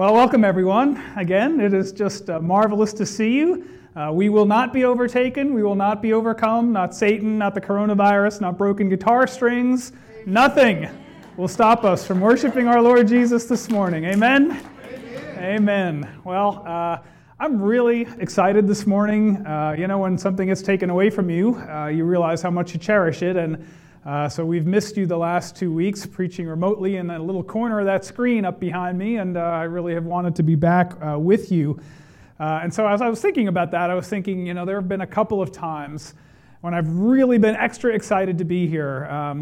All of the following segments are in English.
Well, welcome everyone. Again, it is just marvelous to see you. We will not be overtaken. We will not be overcome. Not Satan, not the coronavirus, not broken guitar strings. Nothing will stop us from worshiping our Lord Jesus this morning. Amen? Amen. Well, I'm really excited this morning. You know, when something gets taken away from you, you realize how much you cherish it. And so we've missed you the last 2 weeks, preaching remotely in a little corner of that screen up behind me, and I really have wanted to be back with you. And so as I was thinking about that, I was thinking, you know, there have been a couple of times when I've really been extra excited to be here.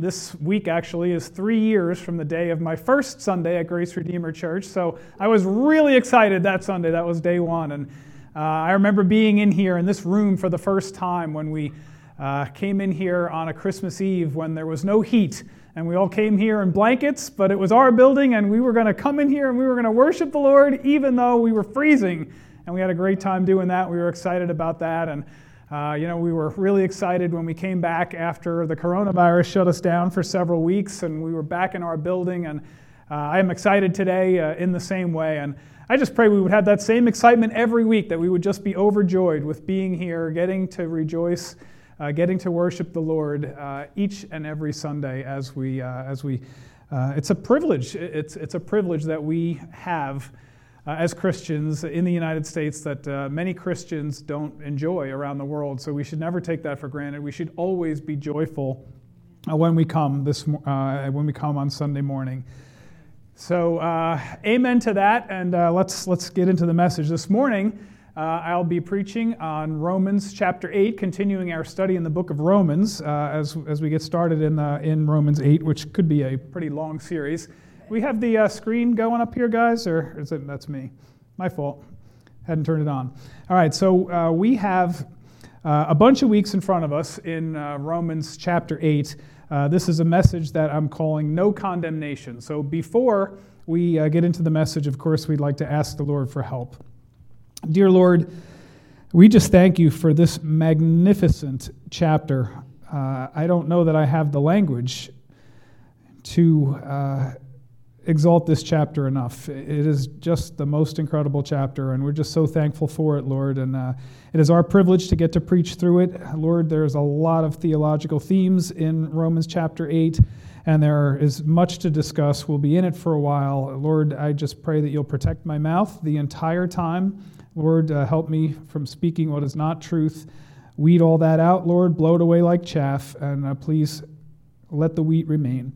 This week, actually, is 3 years from the day of my first Sunday at Grace Redeemer Church, so I was really excited that Sunday. That was day one, and I remember being in here in this room for the first time when we came in here on a Christmas Eve when there was no heat, and we all came here in blankets, but it was our building, and we were going to come in here and we were going to worship the Lord even though we were freezing, and we had a great time doing that. We were excited about that, and you know, we were really excited when we came back after the coronavirus shut us down for several weeks, and we were back in our building, and I am excited today in the same way, and I just pray we would have that same excitement every week, that we would just be overjoyed with being here, getting to rejoice, getting to worship the Lord each and every Sunday as we it's a privilege. It's a privilege that we have as Christians in the United States that many Christians don't enjoy around the world. So we should never take that for granted. We should always be joyful when we come on Sunday morning. So amen to that, and let's get into the message this morning. I'll be preaching on Romans chapter 8, continuing our study in the book of Romans as we get started in Romans 8, which could be a pretty long series. We have the screen going up here, guys, or is it? That's me. My fault. Hadn't turned it on. All right, so we have a bunch of weeks in front of us in Romans chapter 8. This is a message that I'm calling No Condemnation. So before we get into the message, of course, we'd like to ask the Lord for help. Dear Lord, we just thank you for this magnificent chapter. I don't know that I have the language to exalt this chapter enough. It is just the most incredible chapter, and we're just so thankful for it, Lord. And it is our privilege to get to preach through it. Lord, there's a lot of theological themes in Romans chapter 8, and there is much to discuss. We'll be in it for a while. Lord, I just pray that you'll protect my mouth the entire time. Lord, help me from speaking what is not truth. Weed all that out, Lord. Blow it away like chaff, and please let the wheat remain.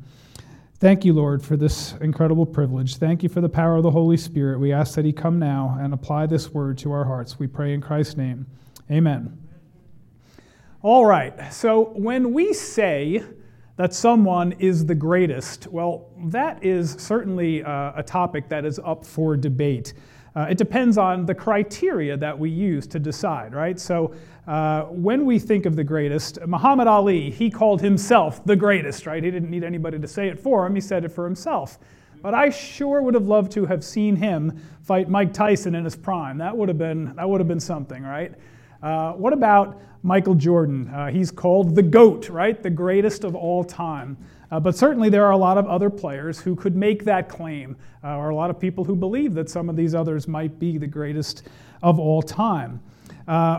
Thank you, Lord, for this incredible privilege. Thank you for the power of the Holy Spirit. We ask that he come now and apply this word to our hearts. We pray in Christ's name. Amen. All right, so when we say that someone is the greatest, well, that is certainly a topic that is up for debate. It depends on the criteria that we use to decide, right? So when we think of the greatest, Muhammad Ali, he called himself the greatest, right? He didn't need anybody to say it for him. He said it for himself. But I sure would have loved to have seen him fight Mike Tyson in his prime. That would have been something, right? What about Michael Jordan? He's called the GOAT, right? The greatest of all time. But certainly there are a lot of other players who could make that claim, or a lot of people who believe that some of these others might be the greatest of all time.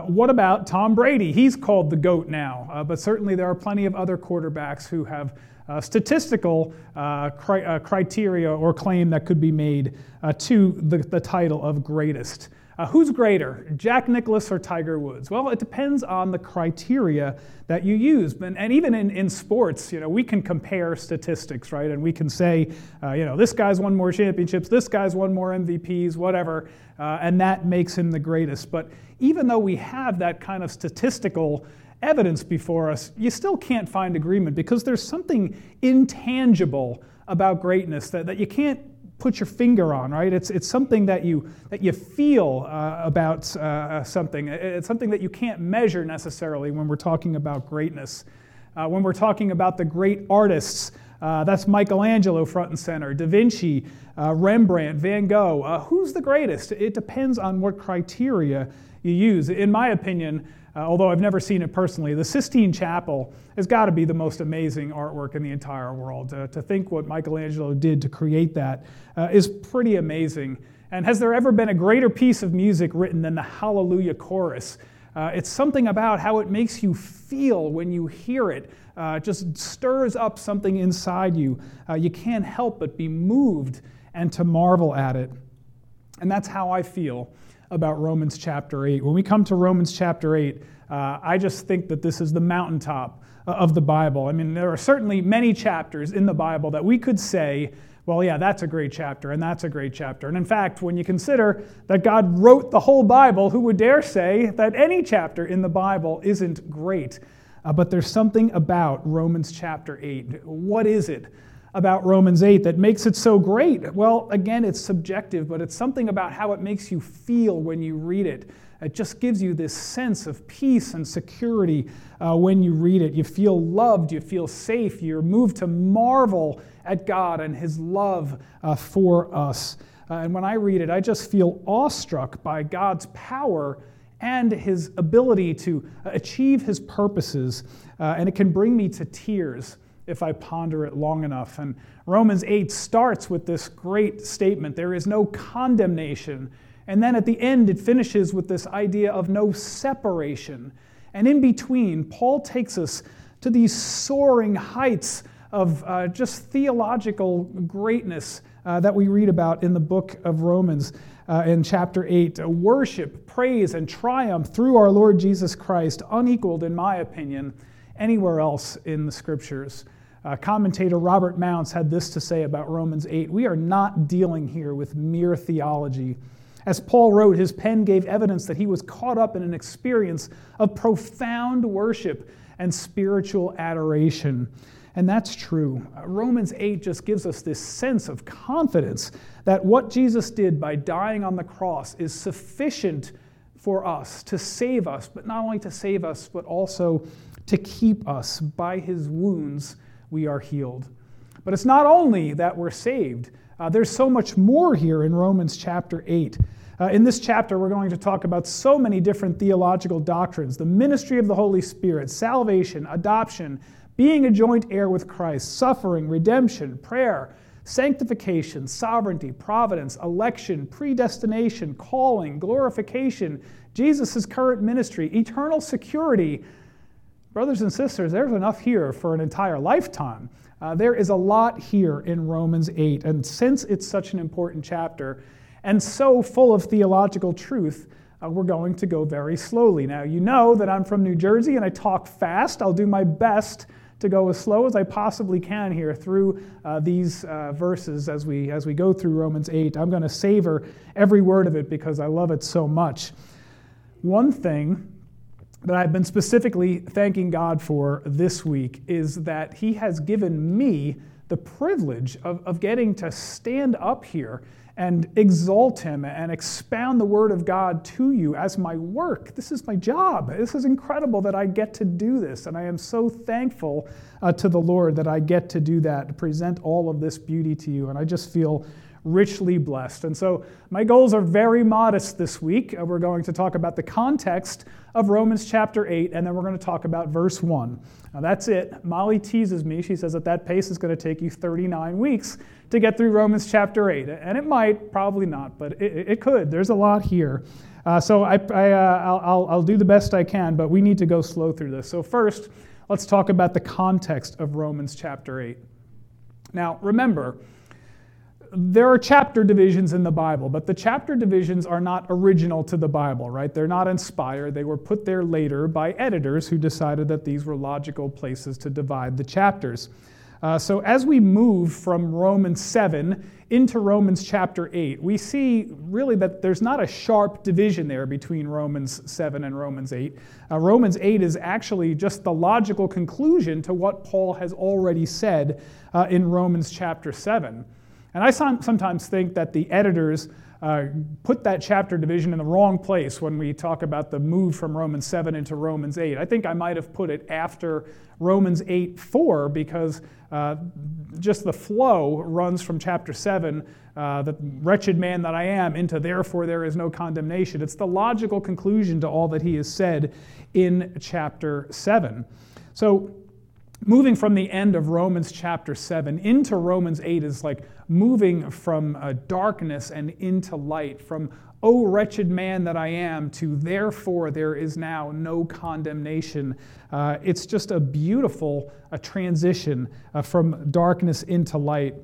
What about Tom Brady? He's called the GOAT now, but certainly there are plenty of other quarterbacks who have statistical criteria or claim that could be made to the title of greatest. Who's greater, Jack Nicklaus or Tiger Woods? Well, it depends on the criteria that you use. And even in sports, you know, we can compare statistics, right? And we can say, you know, this guy's won more championships, this guy's won more MVPs, whatever, and that makes him the greatest. But even though we have that kind of statistical evidence before us, you still can't find agreement because there's something intangible about greatness that you can't put your finger on, right? It's something that you feel about something. It's something that you can't measure necessarily when we're talking about greatness. When we're talking about the great artists, that's Michelangelo front and center, Da Vinci, Rembrandt, Van Gogh. Who's the greatest? It depends on what criteria you use. In my opinion, although I've never seen it personally. The Sistine Chapel has got to be the most amazing artwork in the entire world. To think what Michelangelo did to create that is pretty amazing. And has there ever been a greater piece of music written than the Hallelujah Chorus? It's something about how it makes you feel when you hear it. Just stirs up something inside you. You can't help but be moved and to marvel at it. And that's how I feel about Romans chapter 8. When we come to Romans chapter 8, I just think that this is the mountaintop of the Bible. I mean, there are certainly many chapters in the Bible that we could say, well, yeah, that's a great chapter, and that's a great chapter. And in fact, when you consider that God wrote the whole Bible, who would dare say that any chapter in the Bible isn't great? But there's something about Romans chapter 8. What is it about Romans 8 that makes it so great? Well, again, it's subjective, but it's something about how it makes you feel when you read it. It just gives you this sense of peace and security when you read it. You feel loved, you feel safe, you're moved to marvel at God and His love for us. And when I read it, I just feel awestruck by God's power and His ability to achieve His purposes. And it can bring me to tears if I ponder it long enough. And Romans 8 starts with this great statement, there is no condemnation. And then at the end, it finishes with this idea of no separation. And in between, Paul takes us to these soaring heights of just theological greatness that we read about in the book of Romans in chapter 8. Worship, praise, and triumph through our Lord Jesus Christ, unequaled, in my opinion, anywhere else in the Scriptures. Commentator Robert Mounce had this to say about Romans 8. We are not dealing here with mere theology. As Paul wrote, his pen gave evidence that he was caught up in an experience of profound worship and spiritual adoration. And that's true. Romans 8 just gives us this sense of confidence that what Jesus did by dying on the cross is sufficient for us to save us, but not only to save us, but also to keep us. By His wounds we are healed. But it's not only that we're saved. There's so much more here in Romans chapter 8. In this chapter, we're going to talk about so many different theological doctrines, the ministry of the Holy Spirit, salvation, adoption, being a joint heir with Christ, suffering, redemption, prayer, sanctification, sovereignty, providence, election, predestination, calling, glorification, Jesus' current ministry, eternal security. Brothers and sisters, there's enough here for an entire lifetime. There is a lot here in Romans 8, and since it's such an important chapter and so full of theological truth, we're going to go very slowly. Now, you know that I'm from New Jersey and I talk fast. I'll do my best to go as slow as I possibly can here through these verses as we go through Romans 8. I'm going to savor every word of it because I love it so much. One thing that I've been specifically thanking God for this week is that He has given me the privilege of getting to stand up here and exalt Him and expound the Word of God to you as my work. This is my job. This is incredible that I get to do this, and I am so thankful to the Lord that I get to do that, to present all of this beauty to you, and I just feel richly blessed. And so my goals are very modest this week. We're going to talk about the context of Romans chapter 8, and then we're going to talk about verse 1. Now that's it. Molly teases me. She says at that pace it's going to take you 39 weeks to get through Romans chapter 8. And it might, probably not, but it could. There's a lot here. So I'll do the best I can, but we need to go slow through this. So first, let's talk about the context of Romans chapter 8. Now remember, there are chapter divisions in the Bible, but the chapter divisions are not original to the Bible, right? They're not inspired. They were put there later by editors who decided that these were logical places to divide the chapters. So as we move from Romans 7 into Romans chapter 8, we see really that there's not a sharp division there between Romans 7 and Romans 8. Romans 8 is actually just the logical conclusion to what Paul has already said in Romans chapter 7. And I sometimes think that the editors put that chapter division in the wrong place when we talk about the move from Romans 7 into Romans 8. I think I might have put it after Romans 8:4 because just the flow runs from chapter 7, the wretched man that I am, into therefore there is no condemnation. It's the logical conclusion to all that he has said in chapter 7. So moving from the end of Romans chapter 7 into Romans 8 is like moving from darkness and into light, from "O wretched man that I am" to "Therefore there is now no condemnation." It's just a beautiful transition from darkness into light.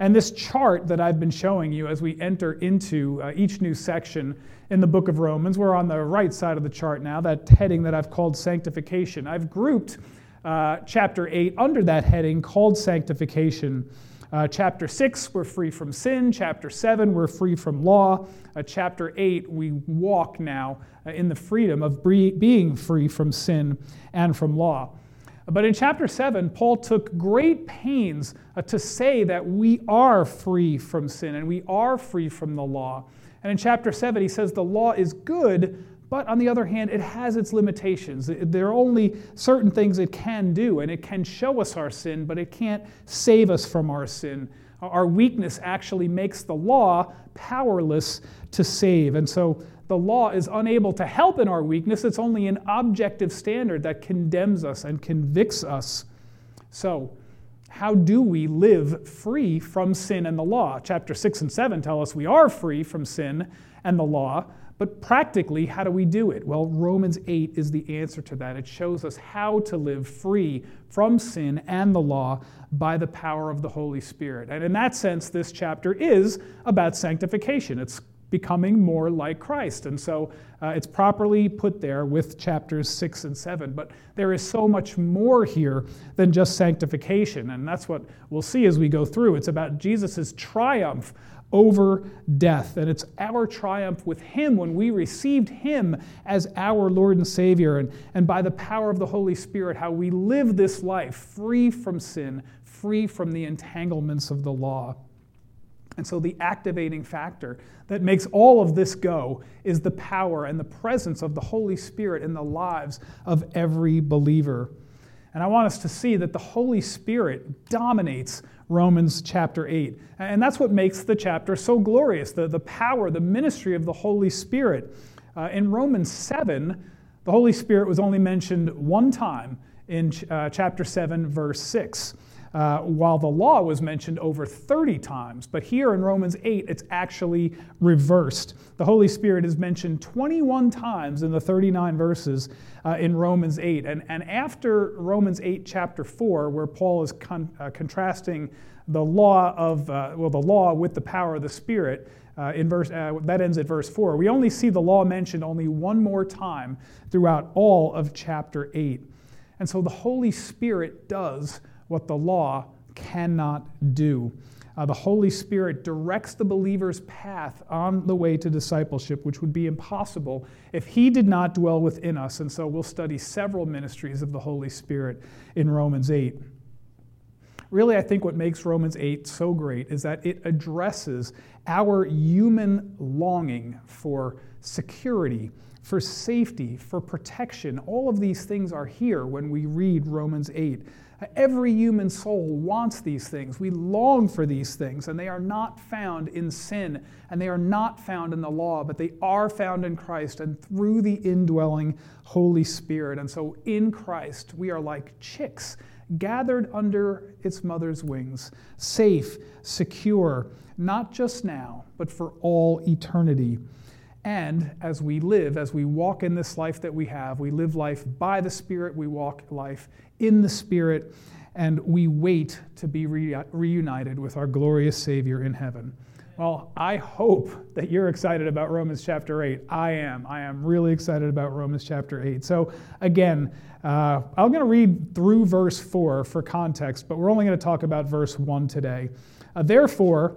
And this chart that I've been showing you as we enter into each new section in the book of Romans, we're on the right side of the chart now, that heading that I've called sanctification. I've grouped chapter 8 under that heading called sanctification. Chapter 6, we're free from sin. Chapter 7, we're free from law. Chapter 8, we walk now in the freedom of being free from sin and from law. But in chapter 7, Paul took great pains to say that we are free from sin and we are free from the law. And in chapter 7, he says the law is good, but on the other hand, it has its limitations. There are only certain things it can do, and it can show us our sin, but it can't save us from our sin. Our weakness actually makes the law powerless to save. And so the law is unable to help in our weakness. It's only an objective standard that condemns us and convicts us. So how do we live free from sin and the law? Chapter 6 and 7 tell us we are free from sin and the law. But practically, how do we do it? Well, Romans 8 is the answer to that. It shows us how to live free from sin and the law by the power of the Holy Spirit. And in that sense, this chapter is about sanctification. It's becoming more like Christ. And so it's properly put there with chapters 6 and 7. But there is so much more here than just sanctification. And that's what we'll see as we go through. It's about Jesus' triumph over death. And it's our triumph with him when we received him as our Lord and Savior, and by the power of the Holy Spirit, how we live this life free from sin, free from the entanglements of the law. And so the activating factor that makes all of this go is the power and the presence of the Holy Spirit in the lives of every believer. And I want us to see that the Holy Spirit dominates Romans chapter 8. And that's what makes the chapter so glorious, the power, the ministry of the Holy Spirit. In Romans 7, the Holy Spirit was only mentioned one time in chapter 7, verse 6, while the law was mentioned over 30 times. But here in Romans 8, it's actually reversed. The Holy Spirit is mentioned 21 times in the 39 verses in Romans 8. And after Romans 8, chapter 4, where Paul is contrasting the law of the law with the power of the Spirit, in verse that ends at verse 4, we only see the law mentioned only one more time throughout all of chapter 8. And so the Holy Spirit does what the law cannot do. The Holy Spirit directs the believer's path on the way to discipleship, which would be impossible if he did not dwell within us. And so we'll study several ministries of the Holy Spirit in Romans 8. Really, I think what makes Romans 8 so great is that it addresses our human longing for security, for safety, for protection. All of these things are here when we read Romans 8. Every human soul wants these things. We long for these things, and they are not found in sin, and they are not found in the law, but they are found in Christ and through the indwelling Holy Spirit. And so in Christ, we are like chicks gathered under its mother's wings, safe, secure, not just now, but for all eternity. And as we live, as we walk in this life that we have, we live life by the Spirit, we walk life in the Spirit, and we wait to be reunited with our glorious Savior in heaven. Well, I hope that you're excited about Romans chapter 8. I am. I am really excited about Romans chapter 8. So again, I'm going to read through verse 4 for context, but we're only going to talk about verse 1 today. Therefore,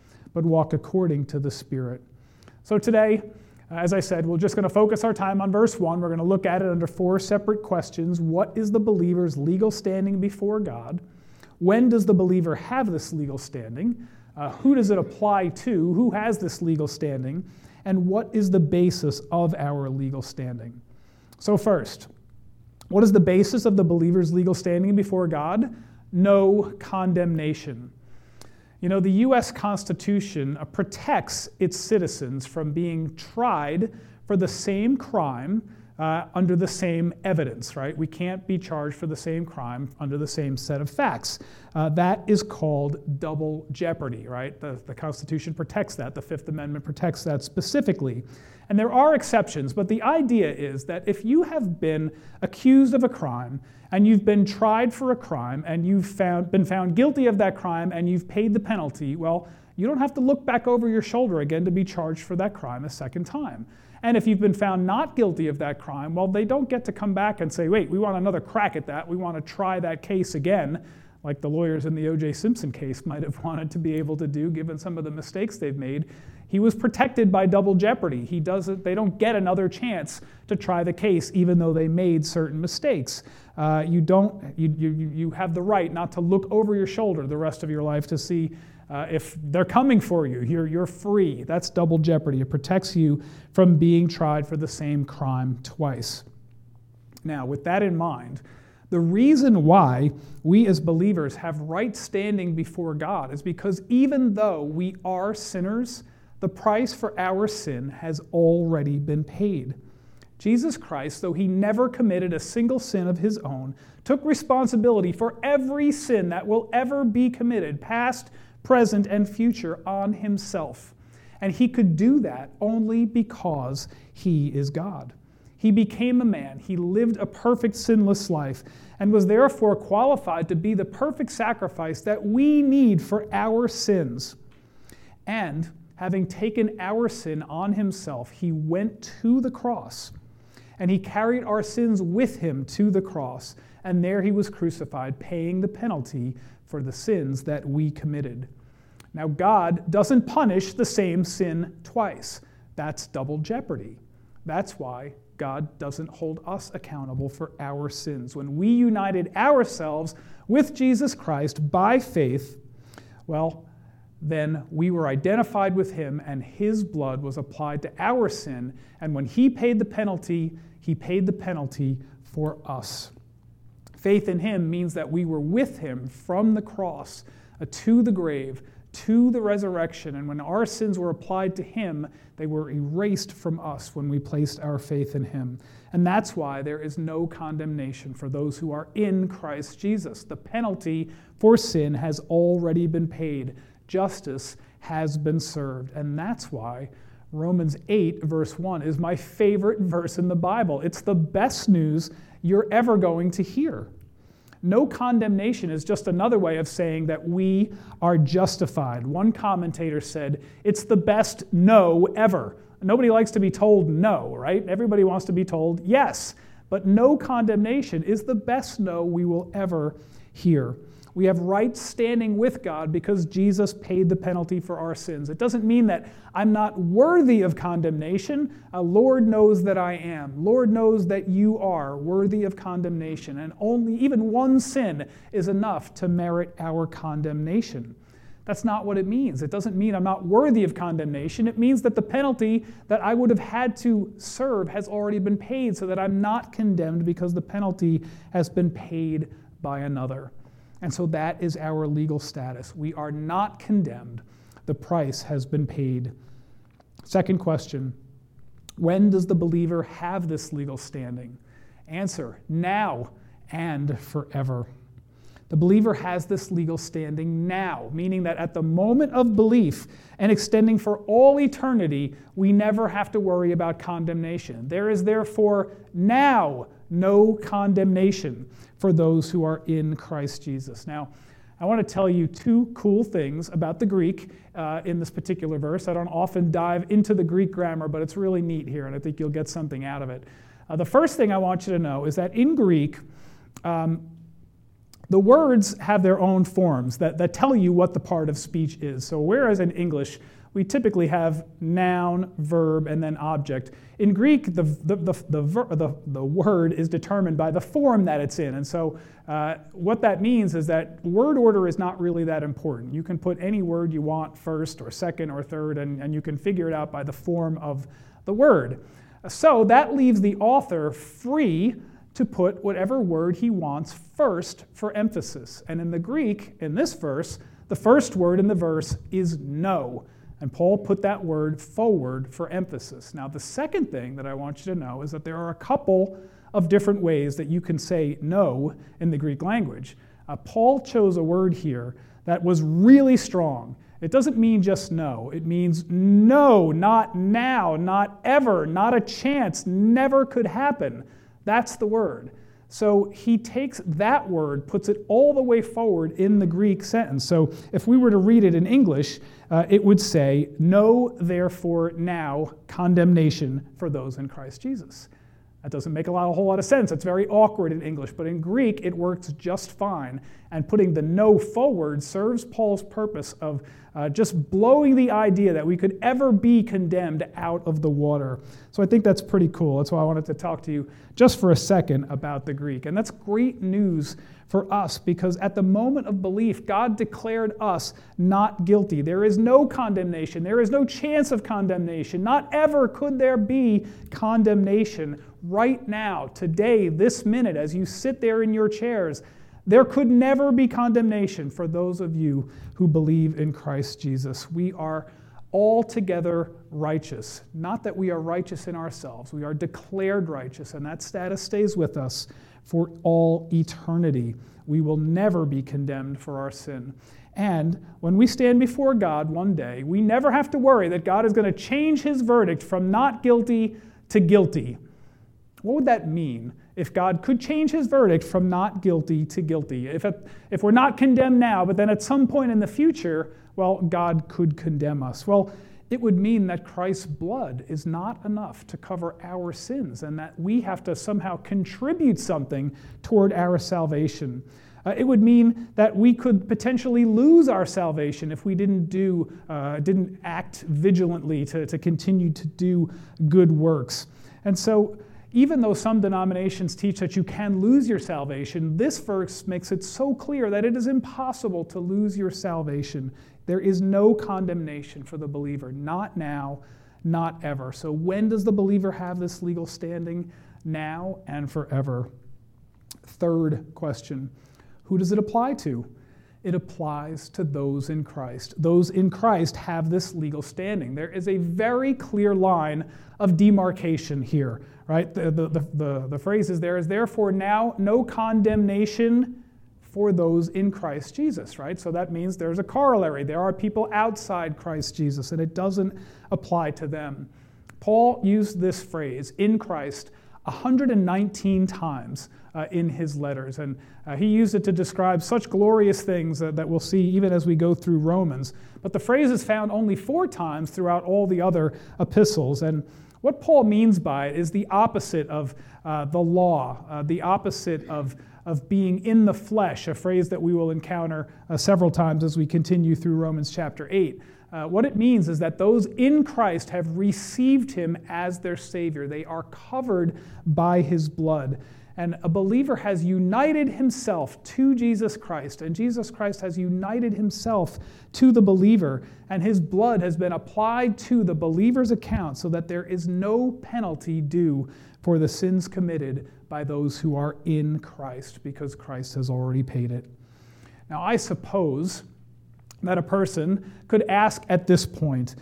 but walk according to the Spirit. So today, as I said, we're just going to focus our time on verse 1. We're going to look at it under four separate questions. What is the believer's legal standing before God? When does the believer have this legal standing? Who does it apply to? Who has this legal standing? And what is the basis of our legal standing? So first, what is the basis of the believer's legal standing before God? No condemnation. You know, the U.S. Constitution protects its citizens from being tried for the same crime under the same evidence, right? We can't be charged for the same crime under the same set of facts. That is called double jeopardy, right? The Constitution protects that. The Fifth Amendment protects that specifically. And there are exceptions, but the idea is that if you have been accused of a crime and you've been tried for a crime and you've been found guilty of that crime and you've paid the penalty, well, you don't have to look back over your shoulder again to be charged for that crime a second time. And if you've been found not guilty of that crime, well, they don't get to come back and say, wait, we want another crack at that. We want to try that case again, like the lawyers in the O.J. Simpson case might have wanted to be able to do, given some of the mistakes they've made. He was protected by double jeopardy. They don't get another chance to try the case, even though they made certain mistakes. You have the right not to look over your shoulder the rest of your life to see if they're coming for you. You're free. That's double jeopardy. It protects you from being tried for the same crime twice. Now, with that in mind, the reason why we as believers have right standing before God is because even though we are sinners, the price for our sin has already been paid. Jesus Christ, though he never committed a single sin of his own, took responsibility for every sin that will ever be committed, past, present, and future, on himself. And he could do that only because he is God. He became a man. He lived a perfect, sinless life and was therefore qualified to be the perfect sacrifice that we need for our sins. And having taken our sin on himself, he went to the cross, and he carried our sins with him to the cross, and there he was crucified, paying the penalty for the sins that we committed. Now, God doesn't punish the same sin twice. That's double jeopardy. That's why God doesn't hold us accountable for our sins. When we united ourselves with Jesus Christ by faith, well, then we were identified with him, and his blood was applied to our sin. And when he paid the penalty for us. Faith in him means that we were with him from the cross to the grave, to the resurrection. And when our sins were applied to him, they were erased from us when we placed our faith in him. And that's why there is no condemnation for those who are in Christ Jesus. The penalty for sin has already been paid. Justice has been served. And that's why Romans 8, verse 1, is my favorite verse in the Bible. It's the best news you're ever going to hear. No condemnation is just another way of saying that we are justified. One commentator said, it's the best no ever. Nobody likes to be told no, right? Everybody wants to be told yes. But no condemnation is the best no we will ever hear. We have right standing with God because Jesus paid the penalty for our sins. It doesn't mean that I'm not worthy of condemnation. Lord knows that I am. Lord knows that you are worthy of condemnation. And only even one sin is enough to merit our condemnation. That's not what it means. It doesn't mean I'm not worthy of condemnation. It means that the penalty that I would have had to serve has already been paid, so that I'm not condemned because the penalty has been paid by another. And so that is our legal status. We are not condemned. The price has been paid. Second question, when does the believer have this legal standing? Answer, now and forever. The believer has this legal standing now, meaning that at the moment of belief and extending for all eternity, we never have to worry about condemnation. There is therefore now no condemnation for those who are in Christ Jesus. Now, I want to tell you two cool things about the Greek in this particular verse. I don't often dive into the Greek grammar, but it's really neat here, and I think you'll get something out of it. The first thing I want you to know is that in Greek, the words have their own forms that tell you what the part of speech is. So whereas in English, we typically have noun, verb, and then object. In Greek, the word is determined by the form that it's in. And so what that means is that word order is not really that important. You can put any word you want first or second or third, and you can figure it out by the form of the word. So that leaves the author free to put whatever word he wants first for emphasis. And in the Greek, in this verse, the first word in the verse is no. And Paul put that word forward for emphasis. Now, the second thing that I want you to know is that there are a couple of different ways that you can say no in the Greek language. Paul chose a word here that was really strong. It doesn't mean just no. It means no, not now, not ever, not a chance, never could happen. That's the word. So he takes that word, puts it all the way forward in the Greek sentence. So if we were to read it in English, it would say, "Know therefore now condemnation for those in Christ Jesus." That doesn't make a whole lot of sense. It's very awkward in English, but in Greek it works just fine. And putting the no forward serves Paul's purpose of just blowing the idea that we could ever be condemned out of the water. So I think that's pretty cool. That's why I wanted to talk to you just for a second about the Greek. And that's great news for us, because at the moment of belief, God declared us not guilty. There is no condemnation. There is no chance of condemnation. Not ever could there be condemnation right now, today, this minute, as you sit there in your chairs. There could never be condemnation for those of you who believe in Christ Jesus. We are altogether righteous. Not that we are righteous in ourselves. We are declared righteous, and that status stays with us for all eternity. We will never be condemned for our sin. And when we stand before God one day, we never have to worry that God is going to change his verdict from not guilty to guilty. What would that mean if God could change his verdict from not guilty to guilty? If we're not condemned now, but then at some point in the future, well, God could condemn us. Well, it would mean that Christ's blood is not enough to cover our sins, and that we have to somehow contribute something toward our salvation. It would mean that we could potentially lose our salvation if we didn't act vigilantly to continue to do good works. And so, even though some denominations teach that you can lose your salvation, this verse makes it so clear that it is impossible to lose your salvation. There is no condemnation for the believer, not now, not ever. So when does the believer have this legal standing? Now and forever. Third question, who does it apply to? It applies to those in Christ. Those in Christ have this legal standing. There is a very clear line of demarcation here, right? The phrase is therefore now no condemnation for those in Christ Jesus, right? So that means there's a corollary. There are people outside Christ Jesus, and it doesn't apply to them. Paul used this phrase, in Christ, 119 times in his letters, and he used it to describe such glorious things that we'll see even as we go through Romans. But the phrase is found only 4 times throughout all the other epistles, and what Paul means by it is the opposite of the law, the opposite of being in the flesh, a phrase that we will encounter several times as we continue through Romans chapter 8. What it means is that those in Christ have received him as their Savior. They are covered by his blood. And a believer has united himself to Jesus Christ, and Jesus Christ has united himself to the believer, and his blood has been applied to the believer's account so that there is no penalty due for the sins committed by those who are in Christ, because Christ has already paid it. Now, I suppose that a person could ask at this point,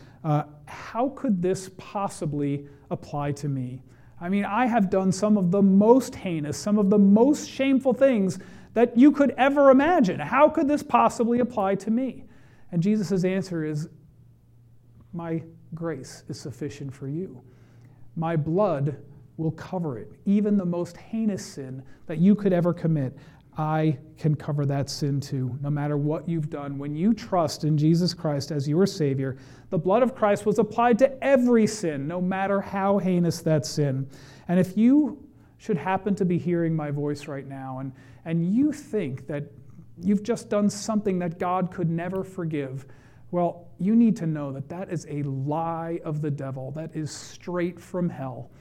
how could this possibly apply to me? I mean, I have done some of the most heinous, some of the most shameful things that you could ever imagine. How could this possibly apply to me? And Jesus' answer is, my grace is sufficient for you. My blood will cover it, even the most heinous sin that you could ever commit. I can cover that sin too, no matter what you've done. When you trust in Jesus Christ as your Savior, the blood of Christ was applied to every sin, no matter how heinous that sin. And if you should happen to be hearing my voice right now, and you think that you've just done something that God could never forgive, well, you need to know that that is a lie of the devil. That is straight from hell.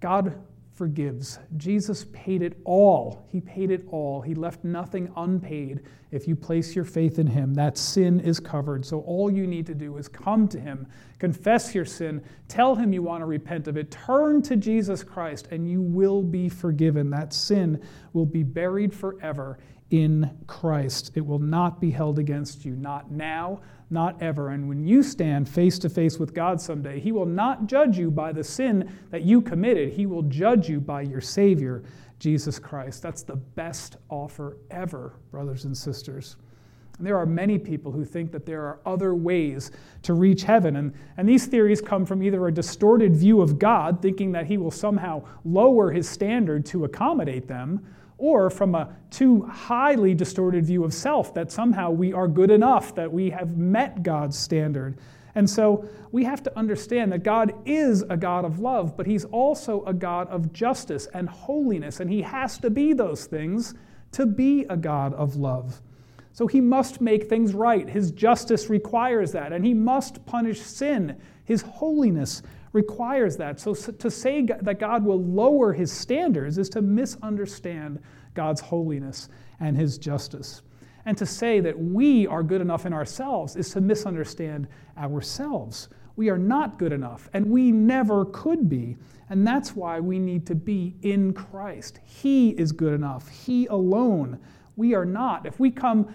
God forgives. Jesus paid it all. He paid it all. He left nothing unpaid. If you place your faith in him, that sin is covered. So all you need to do is come to him, confess your sin, tell him you want to repent of it, turn to Jesus Christ, and you will be forgiven. That sin will be buried forever in Christ. It will not be held against you, not now, not ever. And when you stand face to face with God someday, he will not judge you by the sin that you committed. He will judge you by your Savior, Jesus Christ. That's the best offer ever, brothers and sisters. And there are many people who think that there are other ways to reach heaven. And these theories come from either a distorted view of God, thinking that he will somehow lower his standard to accommodate them, or from a too highly distorted view of self, that somehow we are good enough, that we have met God's standard. And so we have to understand that God is a God of love, but he's also a God of justice and holiness, and he has to be those things to be a God of love. So he must make things right. His justice requires that, and he must punish sin. His holiness requires that. So to say that God will lower his standards is to misunderstand God's holiness and his justice. And to say that we are good enough in ourselves is to misunderstand ourselves. We are not good enough, and we never could be. And that's why we need to be in Christ. He is good enough. He alone. We are not. If we come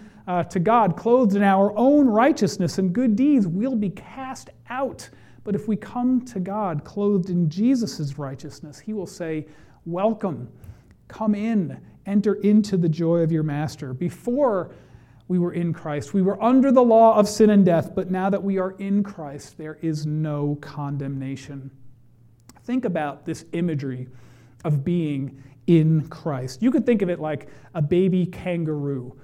to God clothed in our own righteousness and good deeds, we'll be cast out. But if we come to God clothed in Jesus' righteousness, he will say, welcome, come in, enter into the joy of your master. Before we were in Christ, we were under the law of sin and death, but now that we are in Christ, there is no condemnation. Think about this imagery of being in Christ. You could think of it like a baby kangaroo.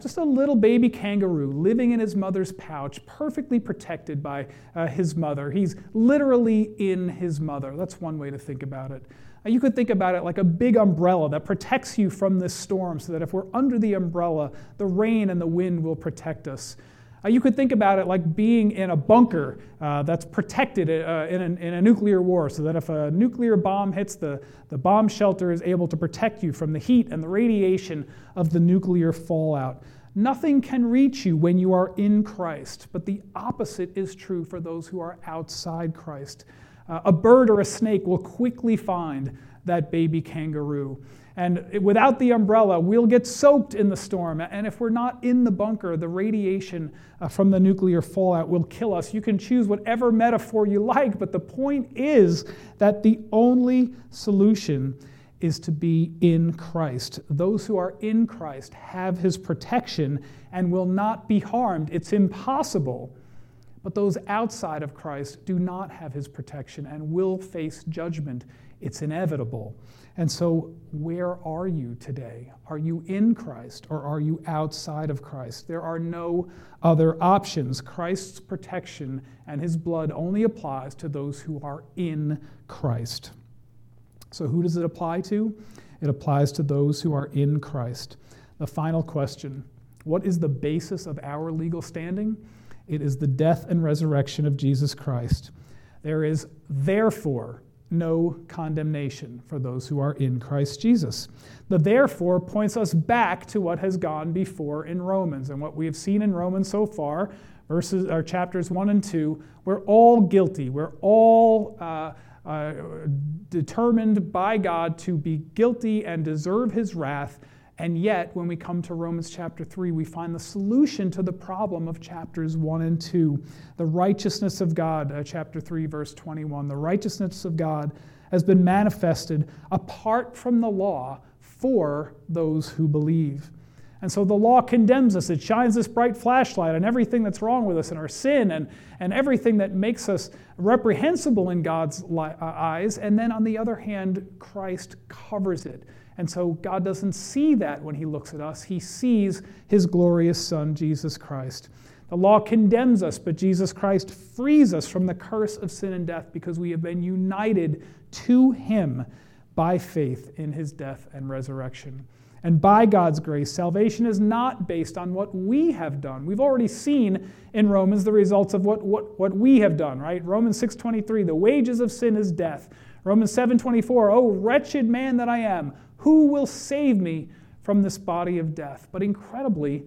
Just a little baby kangaroo living in his mother's pouch, perfectly protected by his mother. He's literally in his mother. That's one way to think about it. You could think about it like a big umbrella that protects you from this storm, so that if we're under the umbrella, the rain and the wind will protect us. You could think about it like being in a bunker that's protected in a nuclear war, so that if a nuclear bomb hits, the bomb shelter is able to protect you from the heat and the radiation of the nuclear fallout. Nothing can reach you when you are in Christ, but the opposite is true for those who are outside Christ. A bird or a snake will quickly find that baby kangaroo. And without the umbrella, we'll get soaked in the storm. And if we're not in the bunker, the radiation from the nuclear fallout will kill us. You can choose whatever metaphor you like, but the point is that the only solution is to be in Christ. Those who are in Christ have his protection and will not be harmed. It's impossible. But those outside of Christ do not have his protection and will face judgment. It's inevitable. And so where are you today? Are you in Christ or are you outside of Christ? There are no other options. Christ's protection and his blood only applies to those who are in Christ. So who does it apply to? It applies to those who are in Christ. The final question, what is the basis of our legal standing? It is the death and resurrection of Jesus Christ. There is therefore no condemnation for those who are in Christ Jesus. The therefore points us back to what has gone before in Romans and what we have seen in Romans so far, verses or chapters 1 and 2. We're all guilty. We're all determined by God to be guilty and deserve his wrath. And yet, when we come to Romans chapter 3, we find the solution to the problem of chapters 1 and 2. The righteousness of God, chapter 3, verse 21, the righteousness of God has been manifested apart from the law for those who believe. And so the law condemns us. It shines this bright flashlight on everything that's wrong with us and our sin and everything that makes us reprehensible in God's eyes. And then on the other hand, Christ covers it. And so God doesn't see that when he looks at us. He sees his glorious Son, Jesus Christ. The law condemns us, but Jesus Christ frees us from the curse of sin and death because we have been united to him by faith in his death and resurrection. And by God's grace, salvation is not based on what we have done. We've already seen in Romans the results of what we have done, right? Romans 6:23, the wages of sin is death. Romans 7:24, oh, wretched man that I am, who will save me from this body of death? But incredibly,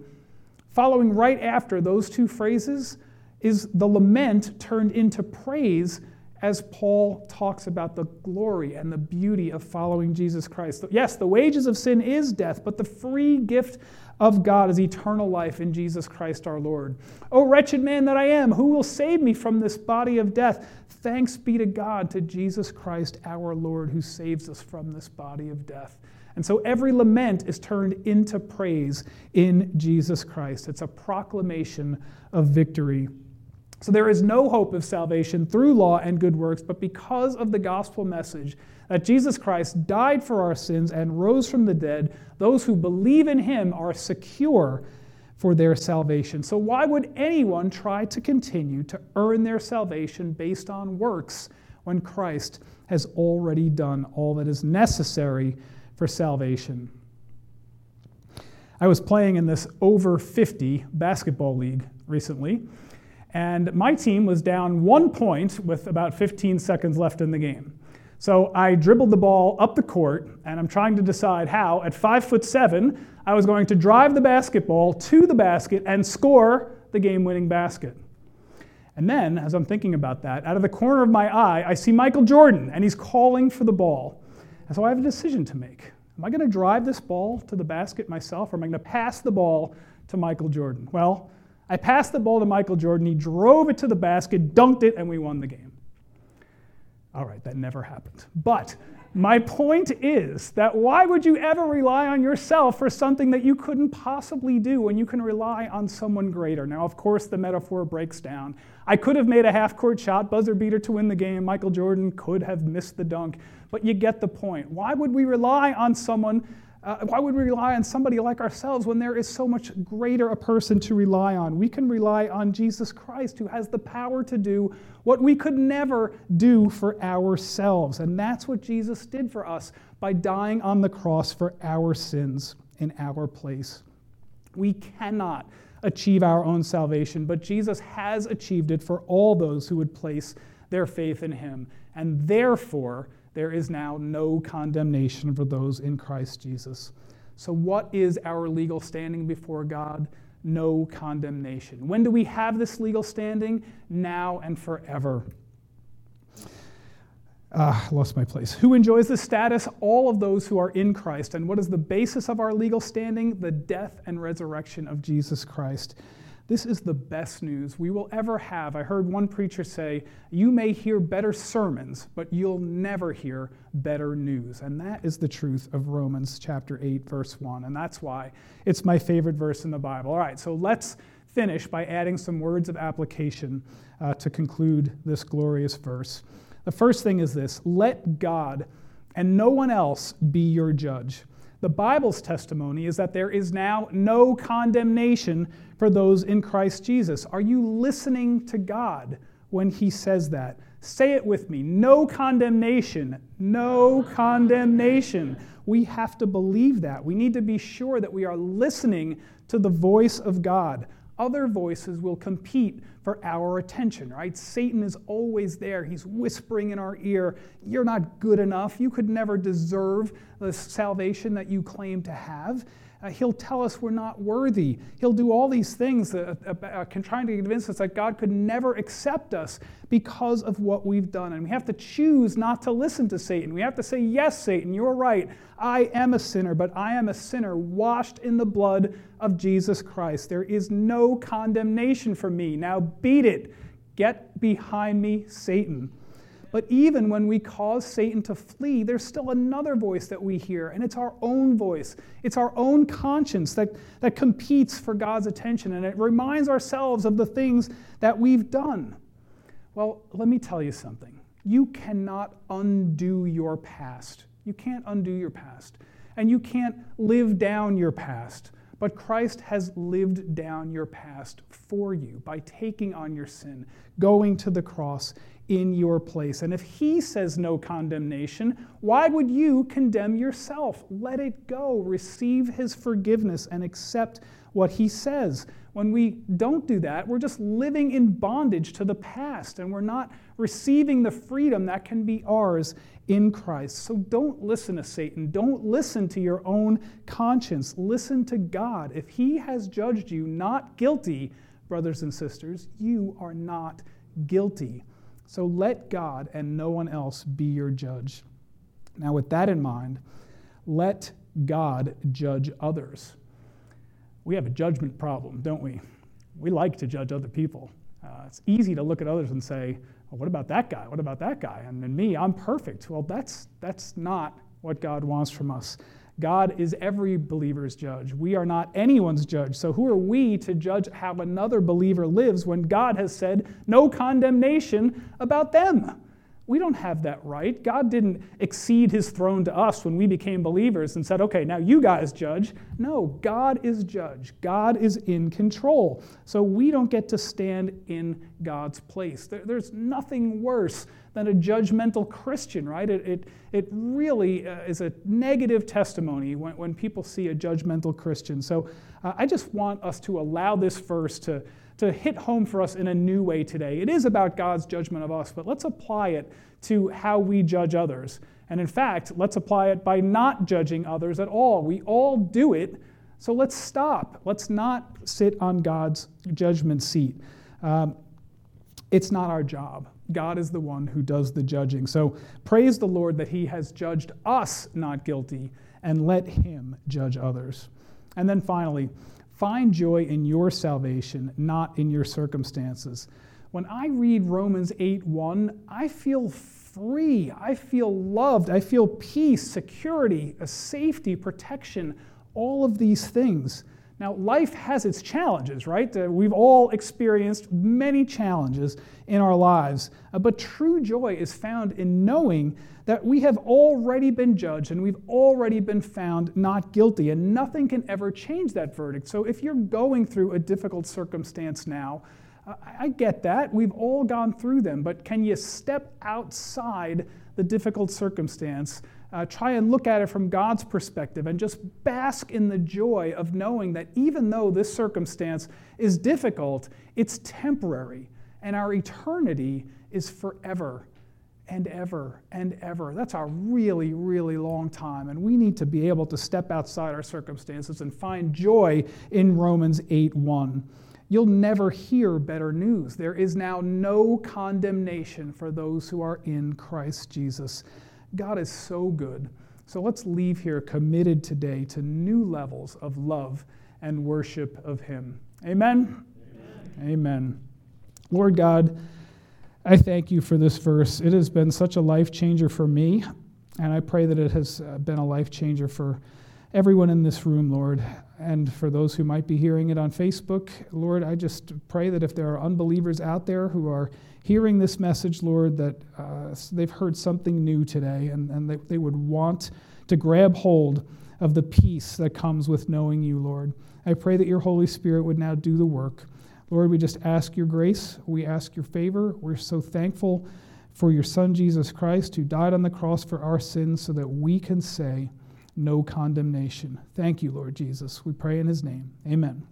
following right after those two phrases is the lament turned into praise as Paul talks about the glory and the beauty of following Jesus Christ. Yes, the wages of sin is death, but the free gift of God is eternal life in Jesus Christ our Lord. O wretched man that I am, who will save me from this body of death? Thanks be to God, to Jesus Christ our Lord, who saves us from this body of death. And so every lament is turned into praise in Jesus Christ. It's a proclamation of victory. So there is no hope of salvation through law and good works, but because of the gospel message that Jesus Christ died for our sins and rose from the dead, those who believe in him are secure for their salvation. So why would anyone try to continue to earn their salvation based on works when Christ has already done all that is necessary for salvation? I was playing in this over 50 basketball league recently, and my team was down 1 point with about 15 seconds left in the game. So I dribbled the ball up the court, and I'm trying to decide how, at 5'7", I was going to drive the basketball to the basket and score the game-winning basket. And then, as I'm thinking about that, out of the corner of my eye, I see Michael Jordan, and he's calling for the ball. And so I have a decision to make. Am I going to drive this ball to the basket myself, or am I going to pass the ball to Michael Jordan? Well, I passed the ball to Michael Jordan, he drove it to the basket, dunked it, and we won the game. All right, that never happened. But my point is that why would you ever rely on yourself for something that you couldn't possibly do when you can rely on someone greater? Now, of course, the metaphor breaks down. I could have made a half-court shot, buzzer beater to win the game. Michael Jordan could have missed the dunk, but you get the point. Why would we rely on someone? Why would we rely on somebody like ourselves when there is so much greater a person to rely on? We can rely on Jesus Christ, who has the power to do what we could never do for ourselves. And that's what Jesus did for us by dying on the cross for our sins in our place. We cannot achieve our own salvation, but Jesus has achieved it for all those who would place their faith in him. And therefore, there is now no condemnation for those in Christ Jesus. So what is our legal standing before God? No condemnation. When do we have this legal standing? Now and forever. Lost my place. Who enjoys this status? All of those who are in Christ. And what is the basis of our legal standing? The death and resurrection of Jesus Christ. This is the best news we will ever have. I heard one preacher say, you may hear better sermons, but you'll never hear better news. And that is the truth of Romans chapter 8, verse 1. And that's why it's my favorite verse in the Bible. All right, so let's finish by adding some words of application to conclude this glorious verse. The first thing is this: let God and no one else be your judge. The Bible's testimony is that there is now no condemnation for those in Christ Jesus. Are you listening to God when he says that? Say it with me. No condemnation. No condemnation. We have to believe that. We need to be sure that we are listening to the voice of God. Other voices will compete for our attention, right? Satan is always there. He's whispering in our ear, you're not good enough. You could never deserve the salvation that you claim to have. He'll tell us we're not worthy. He'll do all these things trying to convince us that God could never accept us because of what we've done. And we have to choose not to listen to Satan. We have to say, yes, Satan, you're right. I am a sinner, but I am a sinner washed in the blood of Jesus Christ. There is no condemnation for me. Now beat it. Get behind me, Satan. But even when we cause Satan to flee, there's still another voice that we hear, and it's our own voice. It's our own conscience that competes for God's attention, and it reminds ourselves of the things that we've done. Well, let me tell you something. You cannot undo your past. You can't undo your past. and you can't live down your past. But Christ has lived down your past for you by taking on your sin, going to the cross in your place. And if he says no condemnation, why would you condemn yourself? Let it go. Receive his forgiveness and accept what he says. When we don't do that, we're just living in bondage to the past, and we're not receiving the freedom that can be ours in Christ. So don't listen to Satan. Don't listen to your own conscience. Listen to God. If he has judged you not guilty, brothers and sisters, you are not guilty. So let God and no one else be your judge. Now, with that in mind, let God judge others. We have a judgment problem, don't we? We like to judge other people. It's easy to look at others and say, well, what about that guy? What about that guy? And then me, I'm perfect. Well, that's not what God wants from us. God is every believer's judge. We are not anyone's judge. So who are we to judge how another believer lives when God has said no condemnation about them? We don't have that right. God didn't accede his throne to us when we became believers and said, okay, now you guys judge. No, God is judge. God is in control. So we don't get to stand in God's place. There's nothing worse than a judgmental Christian, right? It really is a negative testimony when people see a judgmental Christian. So I just want us to allow this verse to hit home for us in a new way today. It is about God's judgment of us, but let's apply it to how we judge others. And in fact, let's apply it by not judging others at all. We all do it, so let's stop. Let's not sit on God's judgment seat. It's not our job. God is the one who does the judging. So praise the Lord that he has judged us not guilty, and let him judge others. And then finally, find joy in your salvation, not in your circumstances. When I read Romans 8:1, I feel free. I feel loved. I feel peace, security, a safety, protection, all of these things. Now, life has its challenges, right? We've all experienced many challenges in our lives, but true joy is found in knowing that we have already been judged and we've already been found not guilty, and nothing can ever change that verdict. So if you're going through a difficult circumstance now, I get that. We've all gone through them, but can you step outside the difficult circumstance? Try and look at it from God's perspective and just bask in the joy of knowing that even though this circumstance is difficult, it's temporary, and our eternity is forever. And ever and ever. That's a really, really long time, and we need to be able to step outside our circumstances and find joy in Romans 8:1. You'll never hear better news. There is now no condemnation for those who are in Christ Jesus. God is so good. So let's leave here committed today to new levels of love and worship of him. Amen? Amen. Amen. Lord God, I thank you for this verse. It has been such a life changer for me, and I pray that it has been a life changer for everyone in this room, Lord, and for those who might be hearing it on Facebook. Lord, I just pray that if there are unbelievers out there who are hearing this message, Lord, that they've heard something new today, and they would want to grab hold of the peace that comes with knowing you, Lord. I pray that your Holy Spirit would now do the work. Lord, we just ask your grace. We ask your favor. We're so thankful for your Son, Jesus Christ, who died on the cross for our sins so that we can say no condemnation. Thank you, Lord Jesus. We pray in his name. Amen.